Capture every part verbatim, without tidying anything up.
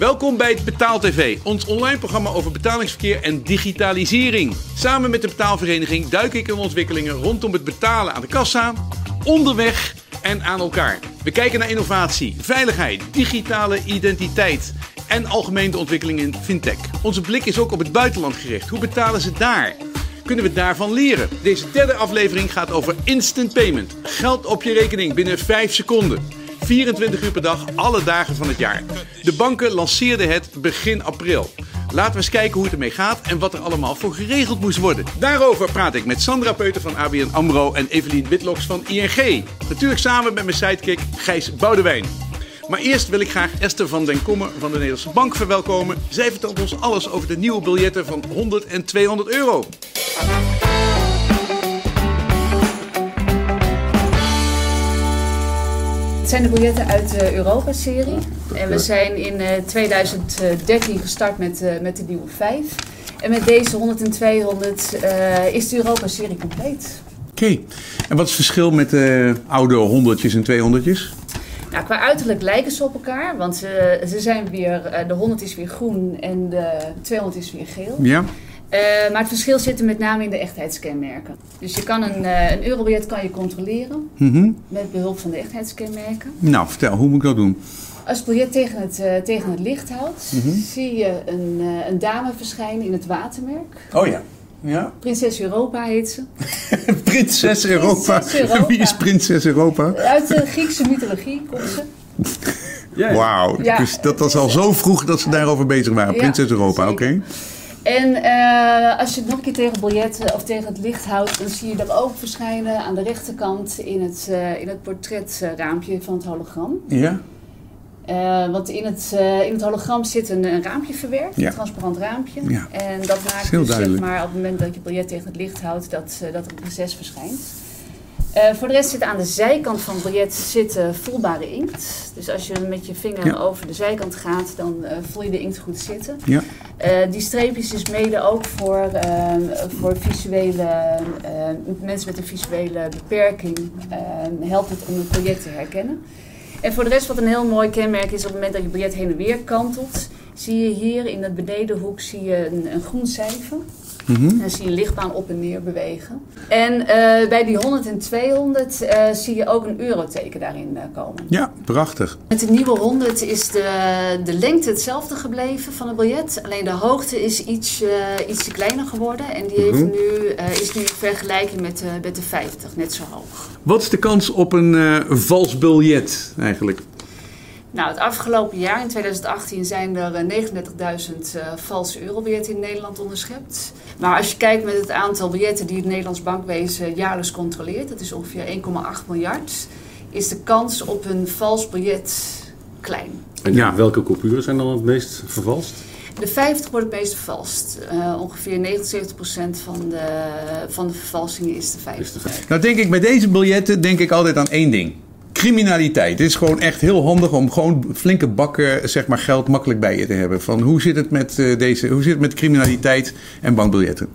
Welkom bij BetaalTV, ons online programma over betalingsverkeer en digitalisering. Samen met de Betaalvereniging duik ik in ontwikkelingen rondom het betalen aan de kassa, onderweg en aan elkaar. We kijken naar innovatie, veiligheid, digitale identiteit en algemeen de ontwikkelingen in fintech. Onze blik is ook op het buitenland gericht. Hoe betalen ze daar? Kunnen we daarvan leren? Deze derde aflevering gaat over Instant Payment. Geld op je rekening binnen vijf seconden. vierentwintig uur per dag, alle dagen van het jaar. De banken lanceerden het begin april. Laten we eens kijken hoe het ermee gaat en wat er allemaal voor geregeld moest worden. Daarover praat ik met Sandra Peuter van A B N AMRO en Evelien Witlox van I N G. Natuurlijk samen met mijn sidekick Gijs Boudewijn. Maar eerst wil ik graag Esther van den Kommer van de Nederlandse Bank verwelkomen. Zij vertelt ons alles over de nieuwe biljetten van honderd en tweehonderd euro. Het zijn de biljetten uit de Europa-serie en we zijn in tweeduizend dertien gestart met, met de nieuwe vijf. En met deze honderd en tweehonderd uh, is de Europa-serie compleet. Oké, okay. En wat is het verschil met de uh, oude honderdjes en tweehonderdjes? Nou, qua uiterlijk lijken ze op elkaar, want ze, ze zijn weer, uh, de honderd is weer groen en de tweehonderd is weer geel. Ja. Uh, maar het verschil zit er met name in de echtheidskenmerken. Dus je kan een, uh, een eurobiljet kan je controleren mm-hmm. met behulp van de echtheidskenmerken. Nou, vertel, hoe moet ik dat doen? Als het biljet tegen het, uh, tegen het licht houdt, mm-hmm. zie je een, uh, een dame verschijnen in het watermerk. Oh ja. Ja. Prinses Europa heet ze. Prinses Europa. Prinses Europa. Wie is Prinses Europa? Uit de Griekse mythologie komt ze. Yeah. Wauw, ja. Dus dat was al zo vroeg dat ze daarover bezig waren. Prinses ja, Europa, oké. Okay. En uh, als je het nog een keer tegen het biljet of tegen het licht houdt, dan zie je dat ook verschijnen aan de rechterkant in het, uh, in het portretraampje van het hologram. Ja. Uh, want in het, uh, in het hologram zit een, een raampje verwerkt, ja. Een transparant raampje. Ja. En dat maakt dus, zeg maar, op het moment dat je het biljet tegen het licht houdt, dat, uh, dat er een prinses verschijnt. Uh, voor de rest zit aan de zijkant van het biljet zit, uh, voelbare inkt. Dus als je met je vinger ja. over de zijkant gaat, dan uh, voel je de inkt goed zitten. Ja. Uh, die streepjes is mede ook voor, uh, voor visuele, uh, mensen met een visuele beperking. Uh, helpt het om het biljet te herkennen. En voor de rest wat een heel mooi kenmerk is, op het moment dat je biljet heen en weer kantelt, zie je hier in dat benedenhoek zie je een, een groen cijfer. Mm-hmm. Dan zie je een lichtbaan op en neer bewegen. En uh, bij die honderd en tweehonderd uh, zie je ook een euroteken daarin uh, komen. Ja, prachtig. Met de nieuwe honderd is de, de lengte hetzelfde gebleven van het biljet. Alleen de hoogte is iets, uh, iets kleiner geworden. En die heeft mm-hmm. nu, uh, is nu in vergelijking met, uh, met de vijftig net zo hoog. Wat is de kans op een uh, vals biljet eigenlijk? Nou, het afgelopen jaar, in tweeduizend achttien, zijn er negenendertigduizend uh, valse eurobiljetten in Nederland onderschept. Maar als je kijkt met het aantal biljetten die het Nederlands bankwezen jaarlijks controleert, dat is ongeveer één komma acht miljard, is de kans op een vals biljet klein. En ja, welke coupuren zijn dan het meest vervalst? De vijftig wordt het meest vervalst. Uh, ongeveer negenenzeventig procent van de, van de vervalsingen is de vijftig. Nou denk ik, bij deze biljetten denk ik altijd aan één ding. Criminaliteit. Het is gewoon echt heel handig om gewoon flinke bakken, zeg maar, geld makkelijk bij je te hebben. Van hoe zit het met, deze, hoe zit het met criminaliteit en bankbiljetten?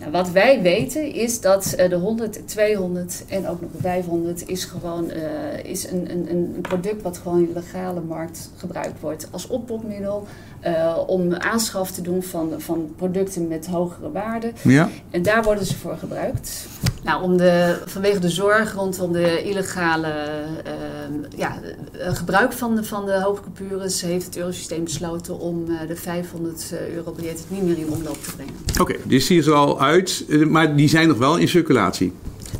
Nou, wat wij weten is dat de honderd, tweehonderd en ook nog de vijfhonderd is gewoon uh, is een, een, een product wat gewoon in de legale markt gebruikt wordt als oppopmiddel uh, om aanschaf te doen van, van producten met hogere waarden. Ja. En daar worden ze voor gebruikt. Nou, om de, vanwege de zorg rondom de illegale uh, ja, gebruik van de, van de hoogcoupures heeft het eurosysteem besloten om uh, de vijfhonderd euro biljetten niet meer in omloop te brengen. Oké, okay, dit zie je er al uit, maar die zijn nog wel in circulatie?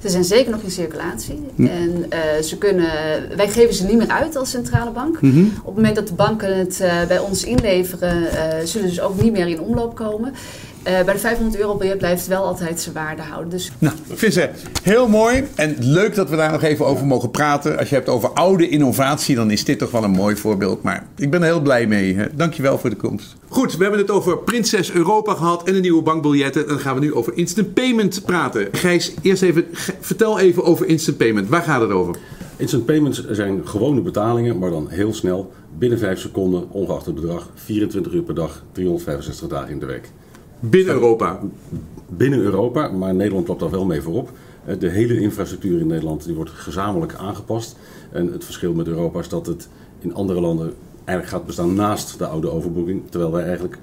Ze zijn zeker nog in circulatie. Hm. En uh, ze kunnen, wij geven ze niet meer uit als centrale bank. Mm-hmm. Op het moment dat de banken het uh, bij ons inleveren, uh, zullen ze dus ook niet meer in omloop komen. Uh, bij de vijfhonderd euro biljet blijft wel altijd zijn waarde houden. Dus. Nou, Vincent, heel mooi en leuk dat we daar nog even over mogen praten. Als je hebt over oude innovatie, dan is dit toch wel een mooi voorbeeld. Maar ik ben er heel blij mee. Hè. Dankjewel voor de komst. Goed, we hebben het over Prinses Europa gehad en de nieuwe bankbiljetten. En dan gaan we nu over Instant Payment praten. Gijs, eerst even, g- vertel even over Instant Payment. Waar gaat het over? Instant Payments zijn gewone betalingen, maar dan heel snel. Binnen vijf seconden, ongeacht het bedrag, vierentwintig uur per dag, driehonderdvijfenzestig dagen in de week. Binnen Europa? Binnen Europa, maar Nederland loopt daar wel mee voorop. De hele infrastructuur in Nederland die wordt gezamenlijk aangepast. En het verschil met Europa is dat het in andere landen Eigenlijk gaat het bestaan naast de oude overboeking, terwijl wij eigenlijk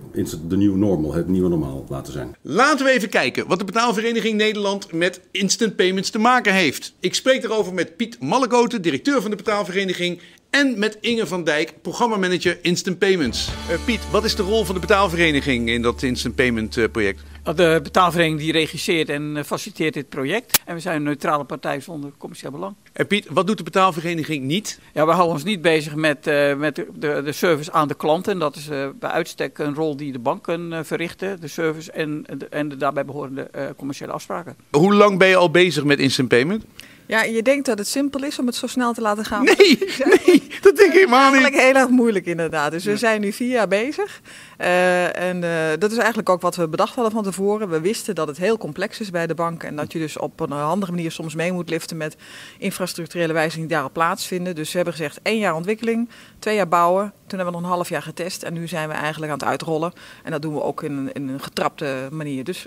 de nieuwe normal, het nieuwe normaal laten zijn. Laten we even kijken wat de Betaalvereniging Nederland met Instant Payments te maken heeft. Ik spreek daarover met Piet Mallekoten, directeur van de Betaalvereniging, en met Inge van Dijk, programmamanager Instant Payments. Uh, Piet, wat is de rol van de Betaalvereniging in dat Instant Payment project? De Betaalvereniging die regisseert en faciliteert dit project. En we zijn een neutrale partij zonder commercieel belang. En Piet, wat doet de Betaalvereniging niet? Ja, we houden ons niet bezig met, uh, met de, de service aan de klanten. Dat is uh, bij uitstek een rol die de banken uh, verrichten. De service en de, en de daarbij behorende uh, commerciële afspraken. Hoe lang ben je al bezig met Instant Payment? Ja, je denkt dat het simpel is om het zo snel te laten gaan. Nee, nee, dat denk ik helemaal niet. Het is eigenlijk heel erg moeilijk inderdaad. Dus we ja. zijn nu vier jaar bezig. Uh, en uh, dat is eigenlijk ook wat we bedacht hadden van tevoren. We wisten dat het heel complex is bij de bank. En dat je dus op een handige manier soms mee moet liften met infrastructurele wijzigingen die daarop plaatsvinden. Dus we hebben gezegd één jaar ontwikkeling, twee jaar bouwen. Toen hebben we nog een half jaar getest. En nu zijn we eigenlijk aan het uitrollen. En dat doen we ook in, in een getrapte manier. Dus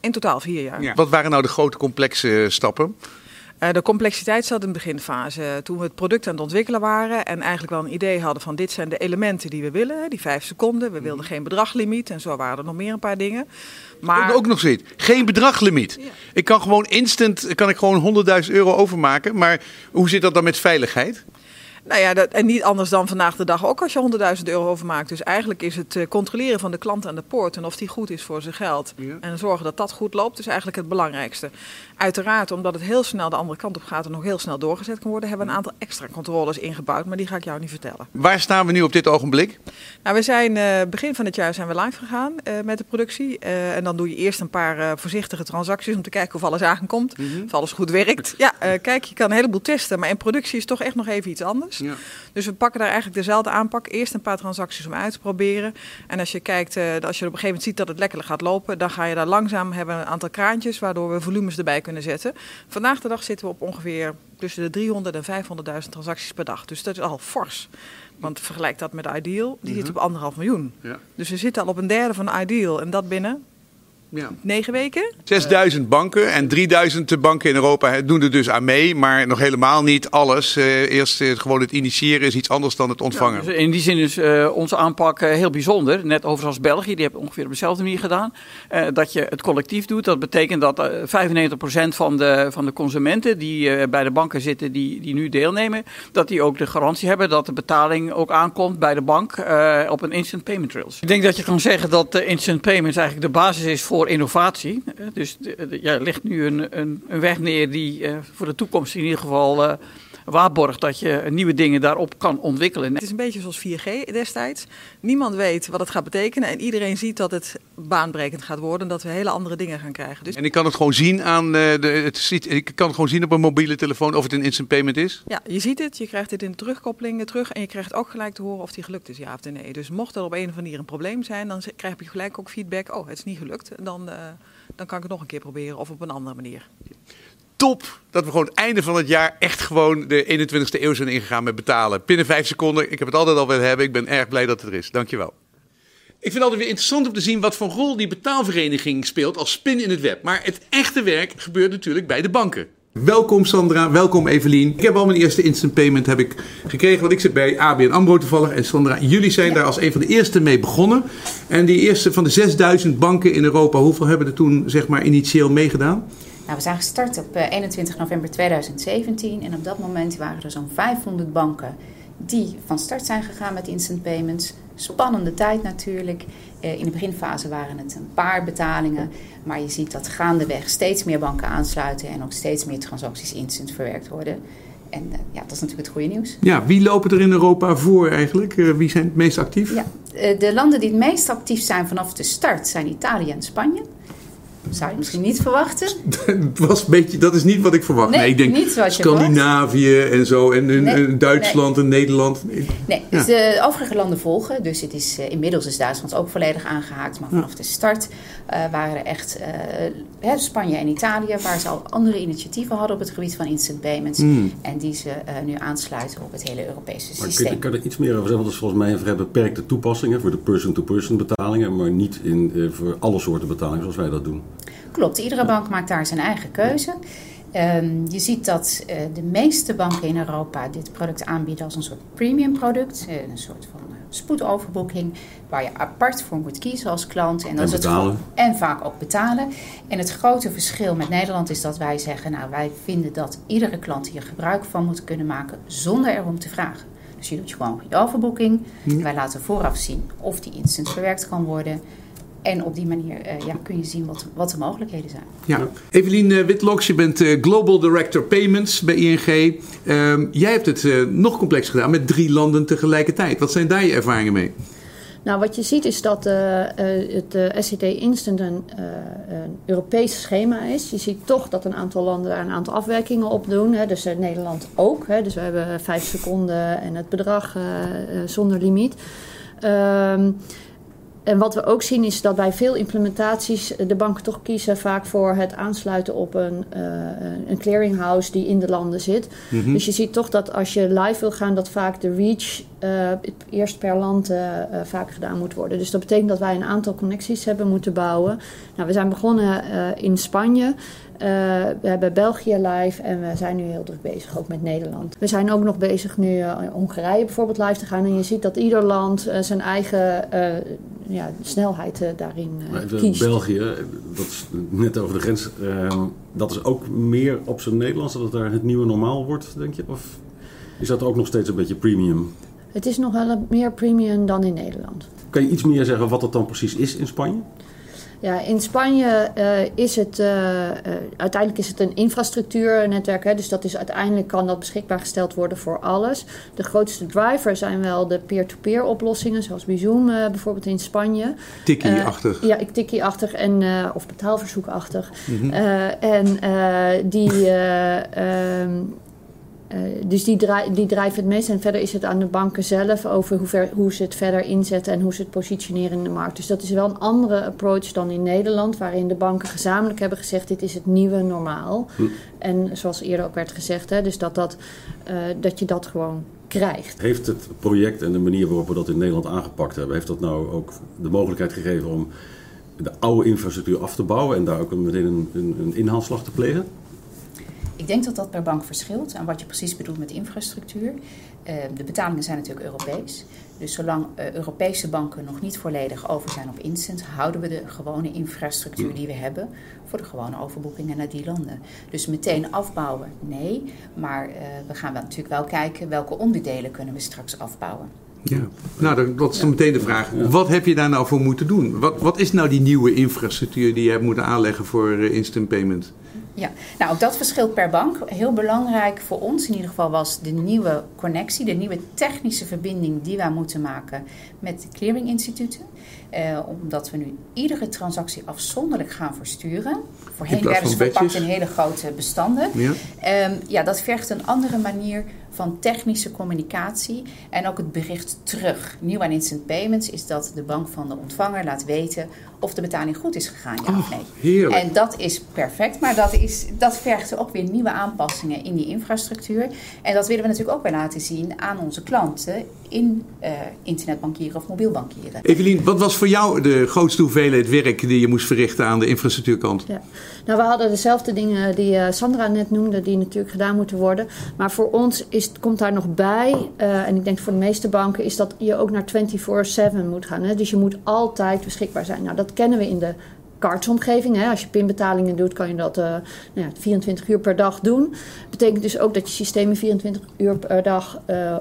in totaal vier jaar. Ja. Wat waren nou de grote complexe stappen? De complexiteit zat in de beginfase, toen we het product aan het ontwikkelen waren en eigenlijk wel een idee hadden van dit zijn de elementen die we willen, die vijf seconden. We wilden geen bedraglimiet en zo waren er nog meer een paar dingen. Maar ook nog zoiets, geen bedraglimiet. Ja. Ik kan gewoon instant, kan ik gewoon honderdduizend euro overmaken, maar hoe zit dat dan met veiligheid? Nou ja, dat, en niet anders dan vandaag de dag ook als je honderdduizend euro overmaakt. Dus eigenlijk is het uh, controleren van de klant aan de poort en of die goed is voor zijn geld. Ja. En zorgen dat dat goed loopt is eigenlijk het belangrijkste. Uiteraard, omdat het heel snel de andere kant op gaat en nog heel snel doorgezet kan worden, hebben we een aantal extra controles ingebouwd, maar die ga ik jou niet vertellen. Waar staan we nu op dit ogenblik? Nou, we zijn uh, begin van het jaar zijn we live gegaan uh, met de productie. Uh, en dan doe je eerst een paar uh, voorzichtige transacties om te kijken of alles aankomt, mm-hmm. of alles goed werkt. Ja, uh, kijk, je kan een heleboel testen, maar in productie is toch echt nog even iets anders. Ja. Dus we pakken daar eigenlijk dezelfde aanpak. Eerst een paar transacties om uit te proberen. En als je kijkt, als je op een gegeven moment ziet dat het lekker gaat lopen, dan ga je daar langzaam hebben een aantal kraantjes, waardoor we volumes erbij kunnen zetten. Vandaag de dag zitten we op ongeveer tussen de driehonderd en vijfhonderdduizend transacties per dag. Dus dat is al fors. Want vergelijk dat met Ideal, die zit op anderhalf miljoen. Ja. Dus we zitten al op een derde van Ideal en dat binnen ja. negen weken. zesduizend banken en drieduizend banken in Europa doen er dus aan mee, maar nog helemaal niet alles. Uh, eerst uh, gewoon het initiëren is iets anders dan het ontvangen. Ja, dus in die zin is uh, onze aanpak uh, heel bijzonder. Net overigens België, die hebben ongeveer op dezelfde manier gedaan. Uh, dat je het collectief doet, dat betekent dat uh, vijfennegentig procent van de, van de consumenten die uh, bij de banken zitten, die, die nu deelnemen, dat die ook de garantie hebben dat de betaling ook aankomt bij de bank uh, op een instant payment rails. Ik denk dat je kan zeggen dat uh, instant payments eigenlijk de basis is voor voor innovatie. Dus er ja, ligt nu een, een, een weg neer die uh, voor de toekomst in ieder geval uh, waarborgt dat je nieuwe dingen daarop kan ontwikkelen. Het is een beetje zoals vier G destijds. Niemand weet wat het gaat betekenen en iedereen ziet dat het baanbrekend gaat worden en dat we hele andere dingen gaan krijgen. Dus en ik kan het gewoon zien aan uh, de, het ziet, ik kan het gewoon zien op een mobiele telefoon of het een instant payment is? Ja, je ziet het, je krijgt het in de terugkoppelingen terug en je krijgt ook gelijk te horen of die gelukt is, ja of nee. Dus mocht er op een of andere manier een probleem zijn, dan krijg je gelijk ook feedback, oh het is niet gelukt. Dan, uh, dan kan ik het nog een keer proberen of op een andere manier. Top dat we gewoon het einde van het jaar echt gewoon de eenentwintigste eeuw zijn ingegaan met betalen. Binnen vijf seconden, ik heb het altijd al willen hebben. Ik ben erg blij dat het er is. Dankjewel. Ik vind het altijd weer interessant om te zien wat voor rol die betaalvereniging speelt als spin in het web. Maar het echte werk gebeurt natuurlijk bij de banken. Welkom Sandra, welkom Evelien. Ik heb al mijn eerste instant payment heb ik gekregen, want ik zit bij A B N AMRO toevallig. En Sandra, jullie zijn ja. daar als een van de eerste mee begonnen. En die eerste van de zesduizend banken in Europa, hoeveel hebben er toen zeg maar initieel meegedaan? Nou, we zijn gestart op eenentwintig november tweeduizend zeventien en op dat moment waren er zo'n vijfhonderd banken die van start zijn gegaan met instant payments. Spannende tijd natuurlijk. In de beginfase waren het een paar betalingen, maar je ziet dat gaandeweg steeds meer banken aansluiten en ook steeds meer transacties instant verwerkt worden. En ja, dat is natuurlijk het goede nieuws. Ja, wie lopen er in Europa voor eigenlijk? Wie zijn het meest actief? Ja, de landen die het meest actief zijn vanaf de start zijn Italië en Spanje. Zou je misschien niet verwachten. Dat, was een beetje, dat is niet wat ik verwacht. Nee, nee ik denk niet wat je Scandinavië verwacht. En zo. En, en, nee, en Duitsland nee. en Nederland. Nee, ja. Dus de overige landen volgen. Dus het is, uh, inmiddels is Duitsland ook volledig aangehaakt. Maar vanaf ja. de start uh, waren er echt uh, hè, Spanje en Italië, waar ze al andere initiatieven hadden op het gebied van instant payments. Mm. En die ze uh, nu aansluiten op het hele Europese maar systeem. Ik kan er iets meer over zeggen. Want dat is volgens mij een vrij beperkte toepassing. Hè, voor de person-to-person betalingen. Maar niet in, uh, voor alle soorten betalingen zoals wij dat doen. Klopt, iedere bank maakt daar zijn eigen keuze. Um, je ziet dat uh, de meeste banken in Europa dit product aanbieden als een soort premium product. Een soort van spoedoverboeking, waar je apart voor moet kiezen als klant. En, en betalen. Het, en vaak ook betalen. En het grote verschil met Nederland is dat wij zeggen, nou, wij vinden dat iedere klant hier gebruik van moet kunnen maken zonder erom te vragen. Dus je doet gewoon je overboeking. Ja. Wij laten vooraf zien of die instant verwerkt kan worden. En op die manier uh, ja, kun je zien wat, wat de mogelijkheden zijn. Ja. Evelien Witlox, je bent uh, Global Director Payments bij I N G. Uh, jij hebt het uh, nog complex gedaan met drie landen tegelijkertijd. Wat zijn daar je ervaringen mee? Nou, wat je ziet is dat uh, uh, het uh, S C T Instant een, uh, een Europees schema is. Je ziet toch dat een aantal landen daar een aantal afwijkingen op doen. Hè. Dus uh, Nederland ook. Hè. Dus we hebben vijf seconden en het bedrag uh, uh, zonder limiet. Ehm um, En wat we ook zien is dat bij veel implementaties de banken toch kiezen vaak voor het aansluiten op een, uh, een clearinghouse die in de landen zit. Mm-hmm. Dus je ziet toch dat als je live wil gaan dat vaak de reach uh, eerst per land uh, uh, vaak gedaan moet worden. Dus dat betekent dat wij een aantal connecties hebben moeten bouwen. Nou, we zijn begonnen uh, in Spanje. Uh, we hebben België live en we zijn nu heel druk bezig ook met Nederland. We zijn ook nog bezig nu uh, Hongarije bijvoorbeeld live te gaan. En je ziet dat ieder land uh, zijn eigen uh, ja, snelheid uh, daarin uh, maar even kiest. België, dat is net over de grens. Uh, dat is ook meer op zijn Nederlands, dat het daar het nieuwe normaal wordt, denk je? Of is dat ook nog steeds een beetje premium? Het is nog wel meer premium dan in Nederland. Kan je iets meer zeggen wat dat dan precies is in Spanje? Ja, in Spanje uh, is het uh, uh, uiteindelijk is het een infrastructuurnetwerk. Hè, dus dat is, uiteindelijk kan dat beschikbaar gesteld worden voor alles. De grootste driver zijn wel de peer-to-peer oplossingen, zoals Bizum uh, bijvoorbeeld in Spanje. Tikkie-achtig. Uh, ja, tikkie-achtig en uh, of betaalverzoek-achtig. Mm-hmm. Uh, en uh, die. Uh, um, Uh, dus die, dri- die drijven het meest. En verder is het aan de banken zelf over hoe, ver- hoe ze het verder inzetten en hoe ze het positioneren in de markt. Dus dat is wel een andere approach dan in Nederland, waarin de banken gezamenlijk hebben gezegd, dit is het nieuwe normaal. Hm. En zoals eerder ook werd gezegd, hè, dus dat, dat, uh, dat je dat gewoon krijgt. Heeft het project en de manier waarop we dat in Nederland aangepakt hebben, heeft dat nou ook de mogelijkheid gegeven om de oude infrastructuur af te bouwen en daar ook meteen een, een, een inhaalslag te plegen? Ik denk dat dat per bank verschilt aan wat je precies bedoelt met infrastructuur. De betalingen zijn natuurlijk Europees. Dus zolang Europese banken nog niet volledig over zijn op instant, houden we de gewone infrastructuur die we hebben voor de gewone overboekingen naar die landen. Dus meteen afbouwen, nee. Maar we gaan natuurlijk wel kijken welke onderdelen kunnen we straks afbouwen. Ja, nou dat is dan meteen de vraag. Wat heb je daar nou voor moeten doen? Wat, wat is nou die nieuwe infrastructuur die je hebt moeten aanleggen voor instant payment? Ja, nou ook dat verschilt per bank. Heel belangrijk voor ons in ieder geval was de nieuwe connectie, de nieuwe technische verbinding die wij moeten maken met de clearinginstituten. Eh, omdat we nu iedere transactie afzonderlijk gaan versturen. Voorheen werden ze verpakt in hele grote bestanden. Ja. Eh, ja, dat vergt een andere manier van technische communicatie en ook het bericht terug. Nieuw aan Instant Payments is dat de bank van de ontvanger laat weten of de betaling goed is gegaan, ja oh, of nee. Heerlijk. En dat is perfect, maar dat, is, dat vergt ook weer nieuwe aanpassingen in die infrastructuur. En dat willen we natuurlijk ook weer laten zien aan onze klanten in uh, internetbankieren of mobielbankieren. Evelien, wat was voor jou de grootste hoeveelheid werk die je moest verrichten aan de infrastructuurkant? Ja. Nou, we hadden dezelfde dingen die Sandra net noemde, die natuurlijk gedaan moeten worden. Maar voor ons is Het komt daar nog bij, uh, en ik denk voor de meeste banken, is dat je ook naar vierentwintig zeven moet gaan. Hè? Dus je moet altijd beschikbaar zijn. Nou, dat kennen we in de kaartsomgeving. Hè? Als je pinbetalingen doet, kan je dat uh, nou ja, vierentwintig uur per dag doen. Dat betekent dus ook dat je systemen vierentwintig uur per dag uh,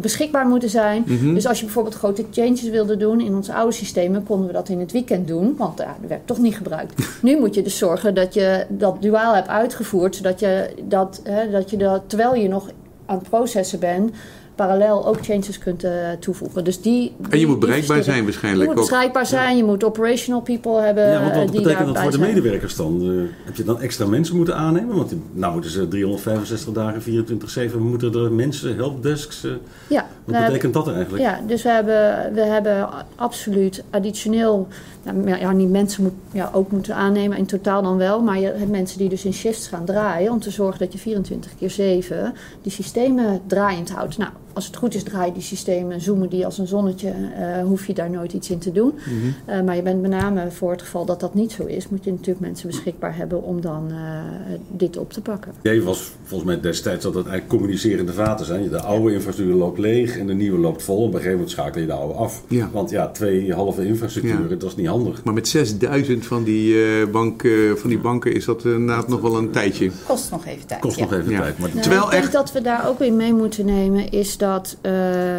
beschikbaar moeten zijn. Mm-hmm. Dus als je bijvoorbeeld grote changes wilde doen in onze oude systemen, konden we dat in het weekend doen, want ja, dat werd toch niet gebruikt. Nu moet je dus zorgen dat je dat duaal hebt uitgevoerd, zodat je dat, hè, dat je dat terwijl je nog aan het processen bent, parallel ook changes kunt uh, toevoegen. Dus die, die, en je moet bereikbaar zijn waarschijnlijk. Je moet bereikbaar zijn, ja. Je moet operational people hebben. Ja, want wat die betekent dat voor de medewerkers dan? Uh, heb je dan extra mensen moeten aannemen? Want nou, het is uh, driehonderdvijfenzestig dagen, vierentwintig zeven, we moeten er mensen, helpdesks. Uh, ja, wat betekent hebben, dat eigenlijk? Ja, dus we hebben, we hebben absoluut additioneel, nou, ja, niet mensen moet, ja, ook moeten aannemen, in totaal dan wel, maar je hebt mensen die dus in shifts gaan draaien om te zorgen dat je vierentwintig keer zeven die systemen draaiend houdt. Nou, Als het goed is draaien die systemen, zoomen die als een zonnetje, uh, hoef je daar nooit iets in te doen. Mm-hmm. uh, maar je bent met name voor het geval dat dat niet zo is, moet je natuurlijk mensen beschikbaar hebben om dan uh, dit op te pakken. Het idee was volgens mij destijds dat het eigenlijk communicerende vaten zijn. De oude infrastructuur loopt leeg en de nieuwe loopt vol. Op een gegeven moment schakel je de oude af. Ja. Want ja, twee halve infrastructuren, ja. Dat is niet handig. Maar met zesduizend van die, uh, bank, uh, van die banken is dat inderdaad nog wel een tijdje. Kost nog even tijd. Kost ja. nog even ja. tijd. Maar nou, terwijl ik denk echt... dat we daar ook weer mee moeten nemen is dat uh, uh,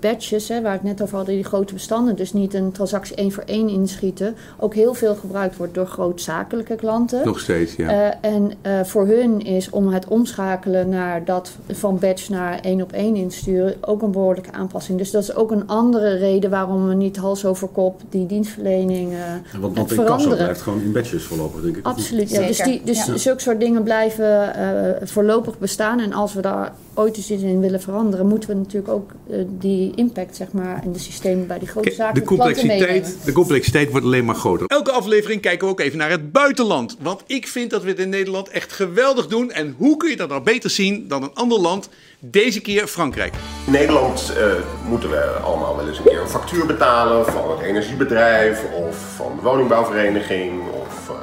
batches, hè, waar ik net over had, die grote bestanden, dus niet een transactie één voor één inschieten, ook heel veel gebruikt wordt door grootzakelijke klanten. Nog steeds, ja. Uh, en uh, voor hun is om het omschakelen naar dat van batch naar één op één insturen ook een behoorlijke aanpassing. Dus dat is ook een andere reden waarom we niet hals over kop die dienstverlening uh, en want, want veranderen. Want de kassa blijft gewoon in batches voorlopig, denk ik. Absoluut, ja. Dus, die, dus ja. zulke soort dingen blijven uh, voorlopig bestaan en als we daar ooit eens iets in willen veranderen, moeten we natuurlijk ook uh, die impact, zeg maar, en de systemen bij die grote zaken. De complexiteit, de complexiteit wordt alleen maar groter. Elke aflevering kijken we ook even naar het buitenland. Want ik vind dat we het in Nederland echt geweldig doen. En hoe kun je dat nou beter zien dan een ander land? Deze keer Frankrijk. In Nederland uh, moeten we allemaal wel eens een keer een factuur betalen van het energiebedrijf of van de woningbouwvereniging of... Uh,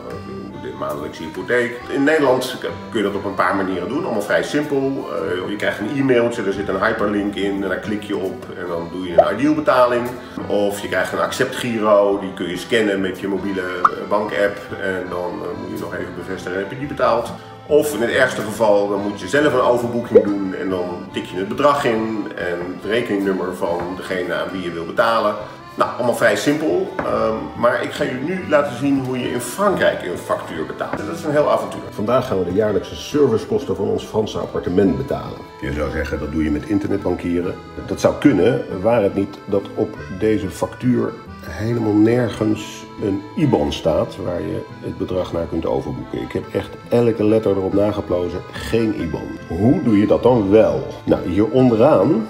maandelijkse hypotheek. In Nederland kun je dat op een paar manieren doen, allemaal vrij simpel. Uh, je krijgt een e-mailtje, er zit een hyperlink in, en daar klik je op en dan doe je een ideal betaling. Of je krijgt een acceptgiro, die kun je scannen met je mobiele bankapp en dan uh, moet je nog even bevestigen heb je die betaald. Of in het ergste geval, dan moet je zelf een overboeking doen en dan tik je het bedrag in en het rekeningnummer van degene aan wie je wil betalen. Nou, allemaal vrij simpel, um, maar ik ga jullie nu laten zien hoe je in Frankrijk een factuur betaalt. Dat is een heel avontuur. Vandaag gaan we de jaarlijkse servicekosten van ons Franse appartement betalen. Je zou zeggen, dat doe je met internetbankieren. Dat zou kunnen, waar het niet dat op deze factuur helemaal nergens een I B A N staat waar je het bedrag naar kunt overboeken. Ik heb echt elke letter erop nageplozen, geen I B A N. Hoe doe je dat dan wel? Nou, hier onderaan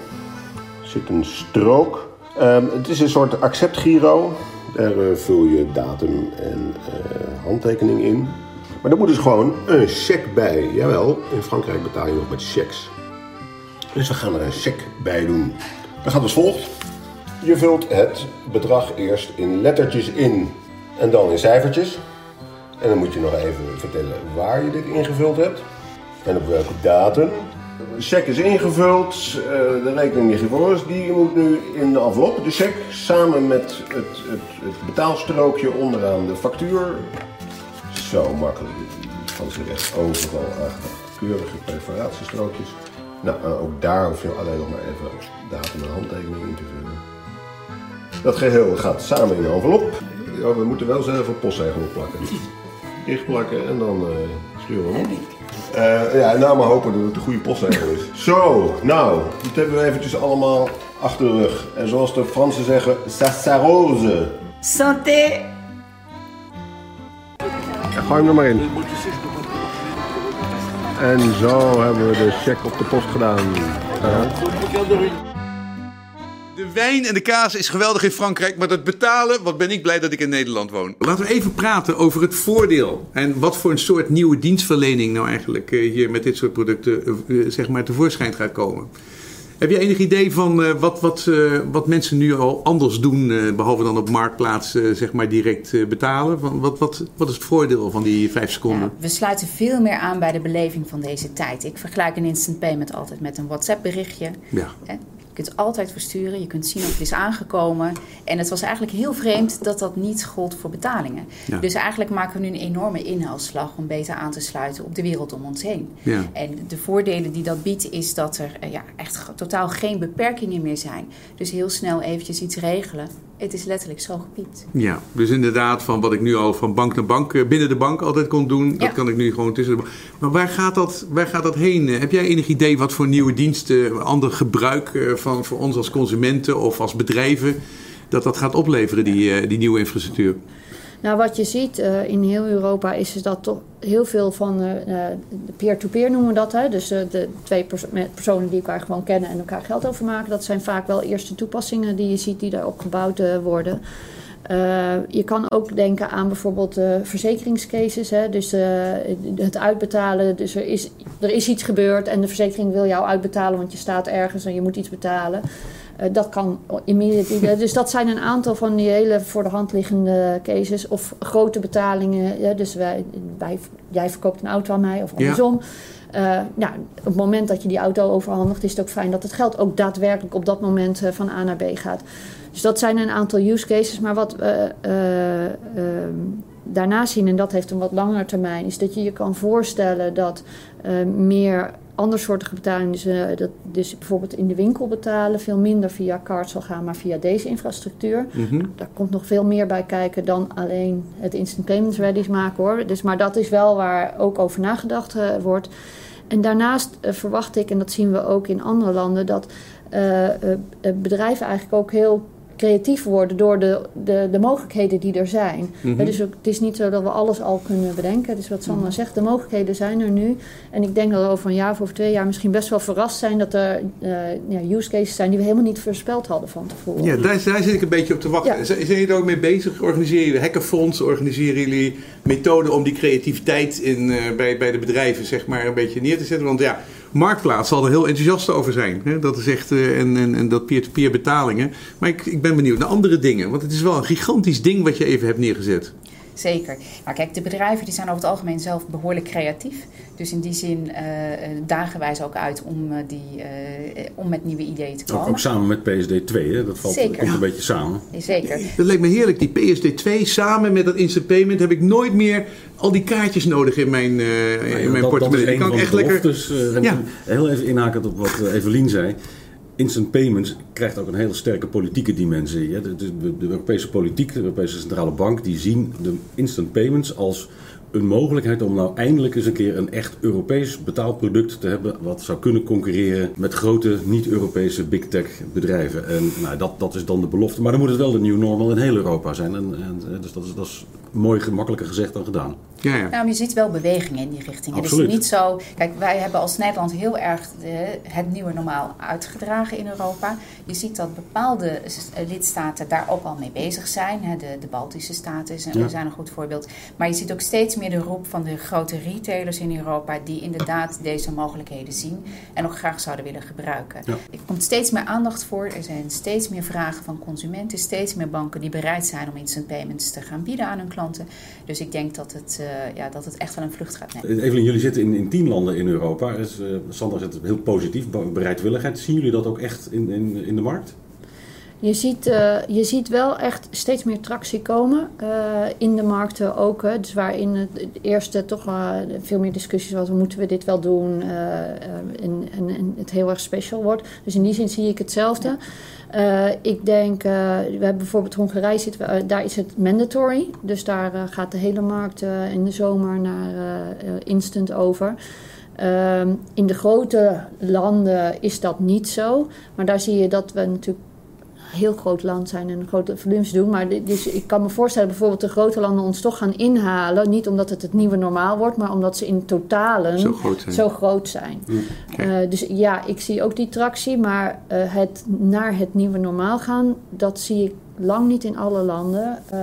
zit een strook. Um, het is een soort acceptgiro. Daar uh, vul je datum en uh, handtekening in. Maar er moet dus gewoon een cheque bij. Jawel, in Frankrijk betaal je nog met cheques. Dus we gaan er een cheque bij doen. Dat gaat als volgt. Je vult het bedrag eerst in lettertjes in en dan in cijfertjes. En dan moet je nog even vertellen waar je dit ingevuld hebt. En op welke datum. De cheque is ingevuld, de rekening ligt voor die moet nu in de envelop. De cheque samen met het, het, het betaalstrookje onderaan de factuur. Zo makkelijk, van z'n recht overal aangedacht. Keurige preparatiestrookjes. Nou, ook daar hoef je alleen nog maar even datum en handtekening in te vullen. Dat geheel gaat samen in de envelop. Ja, we moeten wel zelf een postzegel opplakken. Dichtplakken en dan uh, sturen we hem op. Uh, ja, nou maar hopen dat het de goede postzegel is. Zo, nou, dat hebben we eventjes allemaal achter de rug. En zoals de Fransen zeggen, sassarose. Santé. Gooi hem er maar in. En zo hebben we de cheque op de post gedaan. Uh. De wijn en de kaas is geweldig in Frankrijk, maar dat betalen, wat ben ik blij dat ik in Nederland woon. Laten we even praten over het voordeel en wat voor een soort nieuwe dienstverlening nou eigenlijk hier met dit soort producten zeg maar tevoorschijn gaat komen. Heb je enig idee van wat, wat, wat mensen nu al anders doen, behalve dan op marktplaats zeg maar direct betalen? Wat, wat, wat is het voordeel van die vijf seconden? Ja, we sluiten veel meer aan bij de beleving van deze tijd. Ik vergelijk een instant payment altijd met een WhatsApp berichtje. Ja. Je kunt altijd versturen, je kunt zien of het is aangekomen. En het was eigenlijk heel vreemd dat dat niet gold voor betalingen. Ja. Dus eigenlijk maken we nu een enorme inhaalslag om beter aan te sluiten op de wereld om ons heen. Ja. En de voordelen die dat biedt is dat er ja, echt totaal geen beperkingen meer zijn. Dus heel snel eventjes iets regelen. Het is letterlijk zo gepiept. Ja, dus inderdaad van wat ik nu al van bank naar bank, binnen de bank altijd kon doen. Ja. Dat kan ik nu gewoon tussen de bank. Maar waar gaat dat, waar gaat dat heen? Heb jij enig idee wat voor nieuwe diensten, ander gebruik van voor ons als consumenten of als bedrijven, dat dat gaat opleveren, die, die nieuwe infrastructuur? Nou, wat je ziet uh, in heel Europa is dat toch heel veel van uh, de peer-to-peer noemen we dat. Hè? Dus uh, de twee perso- personen die elkaar gewoon kennen en elkaar geld overmaken. Dat zijn vaak wel eerste toepassingen die je ziet die daarop gebouwd uh, worden. Uh, je kan ook denken aan bijvoorbeeld uh, verzekeringscases. Hè? Dus uh, het uitbetalen. Dus er is, er is iets gebeurd en de verzekering wil jou uitbetalen, want je staat ergens en je moet iets betalen. Uh, dat kan immediately. Dus dat zijn een aantal van die hele voor de hand liggende cases. Of grote betalingen. Ja? Dus wij, wij, jij verkoopt een auto aan mij of andersom. Ja. Uh, nou, op het moment dat je die auto overhandigt, is het ook fijn dat het geld ook daadwerkelijk op dat moment uh, van A naar B gaat. Dus dat zijn een aantal use cases. Maar wat we uh, uh, uh, daarna zien, en dat heeft een wat langer termijn, is dat je je kan voorstellen dat uh, meer andersoortige betalingen, dus, uh, dat, dus bijvoorbeeld in de winkel betalen, veel minder via card zal gaan, maar via deze infrastructuur. Mm-hmm. Nou, daar komt nog veel meer bij kijken dan alleen het instant payments ready's maken, hoor. Dus, maar dat is wel waar ook over nagedacht uh, wordt. En daarnaast uh, verwacht ik, en dat zien we ook in andere landen, dat uh, uh, bedrijven eigenlijk ook heel creatief worden door de, de, de mogelijkheden die er zijn. Mm-hmm. Dus ook, het is niet zo dat we alles al kunnen bedenken. Het is wat Sandra zegt, de mogelijkheden zijn er nu. En ik denk dat we over een jaar of over twee jaar misschien best wel verrast zijn dat er uh, ja, use cases zijn die we helemaal niet voorspeld hadden van tevoren. Ja, daar, daar zit ik een beetje op te wachten. Ja. Zijn jullie daar ook mee bezig? Organiseren jullie hackathons? Organiseren jullie methoden om die creativiteit in, uh, bij, bij de bedrijven zeg maar een beetje neer te zetten? Want ja, Marktplaats zal er heel enthousiast over zijn. Hè? Dat is echt, uh, en, en, en dat peer-to-peer betalingen. Maar ik, ik ben benieuwd naar andere dingen. Want het is wel een gigantisch ding wat je even hebt neergezet. Zeker. Nou kijk, de bedrijven die zijn over het algemeen zelf behoorlijk creatief. Dus in die zin uh, dagen wij ze ook uit om, uh, die, uh, om met nieuwe ideeën te komen. Ook, ook samen met P S D twee, hè? Dat valt Zeker. Komt een beetje samen. Zeker. Dat leek me heerlijk. Die P S D twee samen met dat instant payment heb ik nooit meer al die kaartjes nodig in mijn, uh, nou ja, in mijn dat, portemonnee. Dat kan ik echt lekker. Dus, uh, ja. Heel even inhakend op wat Evelien zei. Instant payments krijgt ook een hele sterke politieke dimensie. Hè? De, de, de Europese politiek, de Europese Centrale Bank, die zien de instant payments als een mogelijkheid om nou eindelijk eens een keer een echt Europees betaalproduct te hebben wat zou kunnen concurreren met grote niet-Europese big tech bedrijven. En nou, dat, dat is dan de belofte. Maar dan moet het wel de new normal in heel Europa zijn. En, en, dus dat is, dat is mooi gemakkelijker gezegd dan gedaan. Ja, ja. Nou, je ziet wel bewegingen in die richting. Absoluut. Het is niet zo. Kijk, wij hebben als Nederland heel erg de, het nieuwe normaal uitgedragen in Europa. Je ziet dat bepaalde lidstaten daar ook al mee bezig zijn. Hè, de, de Baltische staten is, ja. zijn een goed voorbeeld. Maar je ziet ook steeds meer de roep van de grote retailers in Europa die inderdaad deze mogelijkheden zien en ook graag zouden willen gebruiken. Ja. Er komt steeds meer aandacht voor. Er zijn steeds meer vragen van consumenten, steeds meer banken die bereid zijn om instant payments te gaan bieden aan hun klanten. Dus ik denk dat het Ja, dat het echt wel een vlucht gaat nemen. Evelien, jullie zitten in, in tien landen in Europa. Dus, uh, Sandra zegt heel positief, bereidwilligheid. Zien jullie dat ook echt in, in, in de markt? Je ziet, uh, je ziet wel echt steeds meer tractie komen uh, in de markten ook. Hè. Dus waarin het eerste toch uh, veel meer discussies was, moeten we dit wel doen? Uh, en, en, en het heel erg special wordt. Dus in die zin zie ik hetzelfde. Ja. Uh, ik denk, uh, we hebben bijvoorbeeld Hongarije, zitten we, uh, daar is het mandatory. Dus daar uh, gaat de hele markt uh, in de zomer naar uh, instant over. Uh, in de grote landen is dat niet zo. Maar daar zie je dat we natuurlijk heel groot land zijn en grote volumes doen. Maar dus ik kan me voorstellen bijvoorbeeld de grote landen ons toch gaan inhalen. Niet omdat het het nieuwe normaal wordt, maar omdat ze in totalen zo groot zijn. Zo groot zijn. Mm, okay. uh, dus ja, ik zie ook die tractie. Maar uh, het naar het nieuwe normaal gaan, dat zie ik lang niet in alle landen. Uh,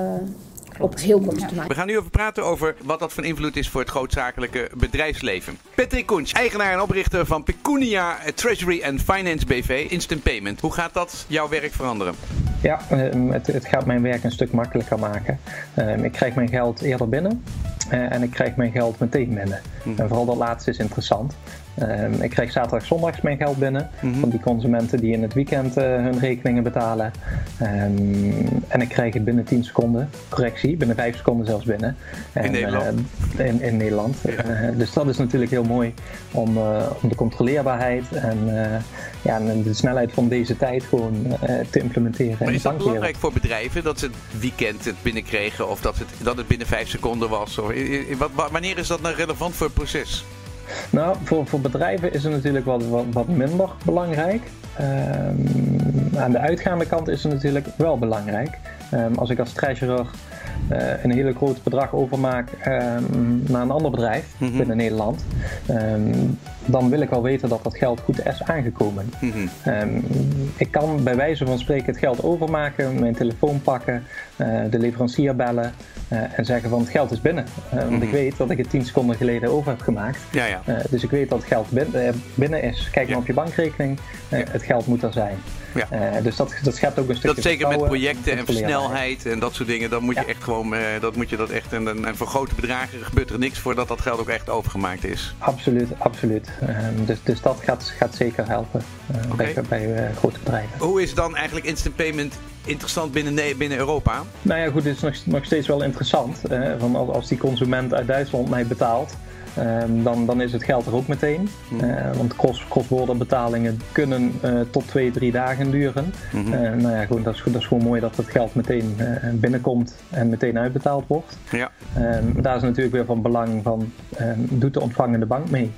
Op heel korte termijn. We gaan nu even praten over wat dat van invloed is voor het grootzakelijke bedrijfsleven. Petri Koens, eigenaar en oprichter van Pecunia Treasury and Finance B V, Instant Payment. Hoe gaat dat jouw werk veranderen? Ja, het, het gaat mijn werk een stuk makkelijker maken. Ik krijg mijn geld eerder binnen en ik krijg mijn geld meteen binnen. En vooral dat laatste is interessant. Um, ik krijg zaterdag zondags mijn geld binnen mm-hmm. van die consumenten die in het weekend uh, hun rekeningen betalen. Um, en ik krijg het binnen tien seconden, correctie, binnen vijf seconden zelfs binnen. En, in Nederland? Uh, in, in Nederland. Ja. Uh, dus dat is natuurlijk heel mooi om, uh, om de controleerbaarheid en, uh, ja, en de snelheid van deze tijd gewoon uh, te implementeren. Maar is dat belangrijk voor bedrijven dat ze het weekend het binnenkregen of dat het, dat het binnen vijf seconden was? Of, wat, wanneer is dat nou relevant voor het proces? Nou, voor, voor bedrijven is het natuurlijk wat, wat, wat minder belangrijk. Um, aan de uitgaande kant is het natuurlijk wel belangrijk. Um, als ik als treasurer uh, een hele groot bedrag overmaak um, naar een ander bedrijf mm-hmm. binnen Nederland, um, dan wil ik wel weten dat dat geld goed is aangekomen. Mm-hmm. Um, ik kan bij wijze van spreken het geld overmaken, mijn telefoon pakken, uh, de leverancier bellen uh, en zeggen van het geld is binnen. Uh, want mm-hmm. ik weet dat ik het tien seconden geleden over heb gemaakt. Ja, ja. Uh, dus ik weet dat het geld bin- binnen is. Kijk ja. maar op je bankrekening, uh, ja. het geld moet er zijn. Ja. Uh, dus dat, dat schept ook een stukje. Dat zeker met projecten en snelheid en dat soort dingen, dan moet je ja. echt gewoon, uh, dat moet je dat echt, en, en, en voor grote bedragen gebeurt er niks voordat dat geld ook echt overgemaakt is. Absoluut, absoluut. Uh, dus, dus dat gaat, gaat zeker helpen uh, okay. bij, bij uh, grote bedrijven. Hoe is dan eigenlijk instant payment interessant binnen, binnen Europa? Nou ja, goed, dit is nog, nog steeds wel interessant. Uh, van als, als die consument uit Duitsland mij betaalt, Um, dan, dan is het geld er ook meteen. Mm-hmm. Uh, want cross, cross-border betalingen kunnen uh, tot twee, drie dagen duren. Mm-hmm. Uh, nou ja, goed, dat, is, dat is gewoon mooi dat het geld meteen uh, binnenkomt en meteen uitbetaald wordt. Ja. Um, daar is natuurlijk weer van belang van, um, doet de ontvangende bank mee?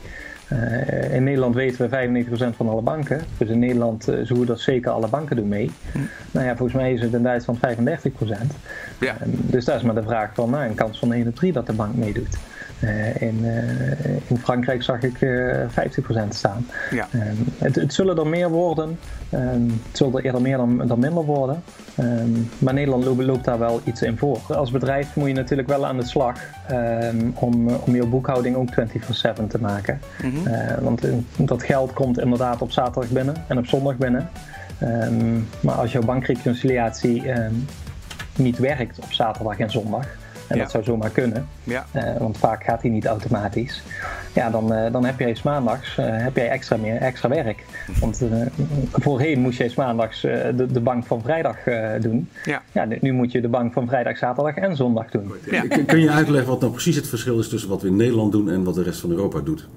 Uh, in Nederland weten we vijfennegentig procent van alle banken. Dus in Nederland uh, zo goed als zeker alle banken doen mee. Hm. Nou ja, volgens mij is het in Duitsland vijfendertig procent. Ja. Uh, dus daar is maar de vraag van nou, een kans van één op drie dat de bank meedoet. Uh, in, uh, in Frankrijk zag ik uh, vijftig procent staan. Ja. Uh, het, het zullen er meer worden. Uh, het zullen er eerder meer dan, dan minder worden. Uh, maar Nederland loopt, loopt daar wel iets in voor. Als bedrijf moet je natuurlijk wel aan de slag uh, om, om je boekhouding ook vierentwintig zeven te maken. Hm. Uh, want dat geld komt inderdaad op zaterdag binnen en op zondag binnen. Um, maar als jouw bankreconciliatie um, niet werkt op zaterdag en zondag, en ja. dat zou zomaar kunnen, ja. uh, want vaak gaat die niet automatisch, ja, dan, uh, dan heb jij 's maandags uh, heb jij extra, meer, extra werk. Want uh, voorheen moest jij 's maandags uh, de, de bank van vrijdag uh, doen. Ja. Ja, nu moet je de bank van vrijdag, zaterdag en zondag doen. Ja. Kun je uitleggen wat nou precies het verschil is tussen wat we in Nederland doen en wat de rest van Europa doet?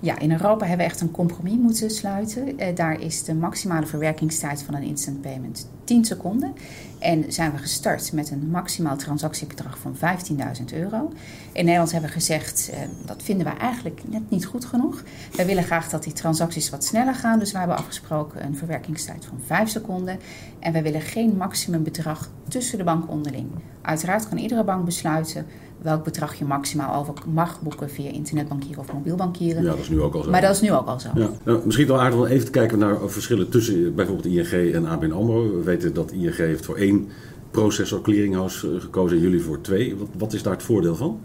Ja, in Europa hebben we echt een compromis moeten sluiten. Uh, daar is de maximale verwerkingstijd van een instant payment tien seconden. En zijn we gestart met een maximaal transactiebedrag van vijftienduizend euro. In Nederland hebben we gezegd, uh, dat vinden wij eigenlijk net niet goed genoeg. Wij willen graag dat die transacties wat sneller gaan. Dus we hebben afgesproken een verwerkingstijd van vijf seconden. En wij willen geen maximumbedrag tussen de banken onderling. Uiteraard kan iedere bank besluiten welk bedrag je maximaal over mag boeken via internetbankieren of mobielbankieren. Ja, dat is nu ook al zo. Maar dat is nu ook al zo. Ja. Nou, misschien wel aardig om even te kijken naar verschillen tussen bijvoorbeeld I N G en A B N AMRO. We weten dat I N G heeft voor één processor clearinghouse gekozen en jullie voor twee. Wat, wat is daar het voordeel van?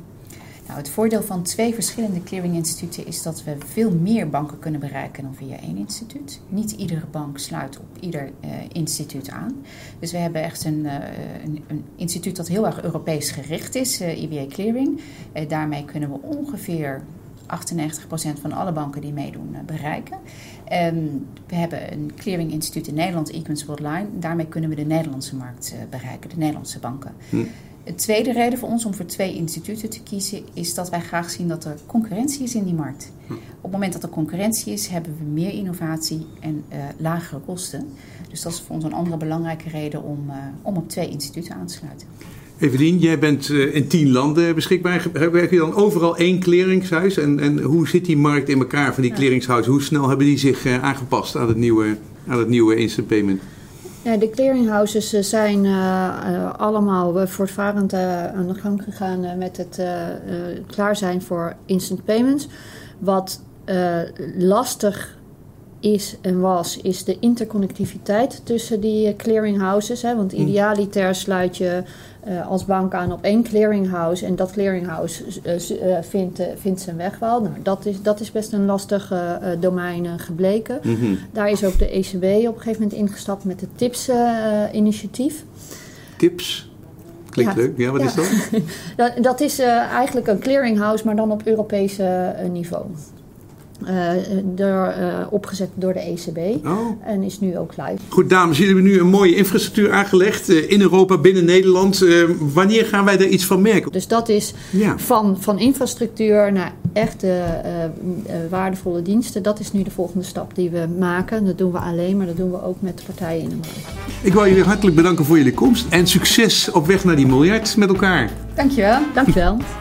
Nou, het voordeel van twee verschillende clearinginstituten is dat we veel meer banken kunnen bereiken dan via één instituut. Niet iedere bank sluit op ieder uh, instituut aan. Dus we hebben echt een, uh, een, een instituut dat heel erg Europees gericht is, uh, I B A Clearing. Uh, daarmee kunnen we ongeveer achtennegentig procent van alle banken die meedoen bereiken. En we hebben een clearinginstituut in Nederland, Equens Worldline. Daarmee kunnen we de Nederlandse markt bereiken, de Nederlandse banken. Hm. Een tweede reden voor ons om voor twee instituten te kiezen is dat wij graag zien dat er concurrentie is in die markt. Hm. Op het moment dat er concurrentie is, hebben we meer innovatie en uh, lagere kosten. Dus dat is voor ons een andere belangrijke reden om, uh, om op twee instituten aan te sluiten. Evelien, jij bent in tien landen beschikbaar. Werk je dan overal één clearingshuis? En, en hoe zit die markt in elkaar van die clearingshuizen? Hoe snel hebben die zich aangepast aan het nieuwe, aan het nieuwe instant payment? Ja, de clearinghouses zijn uh, allemaal voortvarend uh, aan de gang gegaan met het uh, uh, klaar zijn voor instant payments. Wat uh, lastig is en was, is de interconnectiviteit tussen die clearinghouses. Hè, want idealiter sluit je uh, als bank aan op één clearinghouse en dat clearinghouse uh, vindt, uh, vindt zijn weg wel. Nou, dat is, dat is best een lastig uh, domein uh, gebleken. Mm-hmm. Daar is ook de E C B op een gegeven moment ingestapt met het TIPS-initiatief. Uh, TIPS? Klinkt ja. leuk. Ja, wat ja. is dat? dat, dat is uh, eigenlijk een clearinghouse, maar dan op Europees uh, niveau. Uh, door, uh, opgezet door de E C B oh. en is nu ook live. Goed dames, jullie hebben nu een mooie infrastructuur aangelegd uh, in Europa, binnen Nederland. Uh, wanneer gaan wij daar iets van merken? Dus dat is ja. van, van infrastructuur naar echte uh, uh, waardevolle diensten. Dat is nu de volgende stap die we maken. Dat doen we alleen, maar dat doen we ook met de partijen in de markt. Ik wil jullie hartelijk bedanken voor jullie komst en succes op weg naar die miljard met elkaar. Dankjewel. Dankjewel.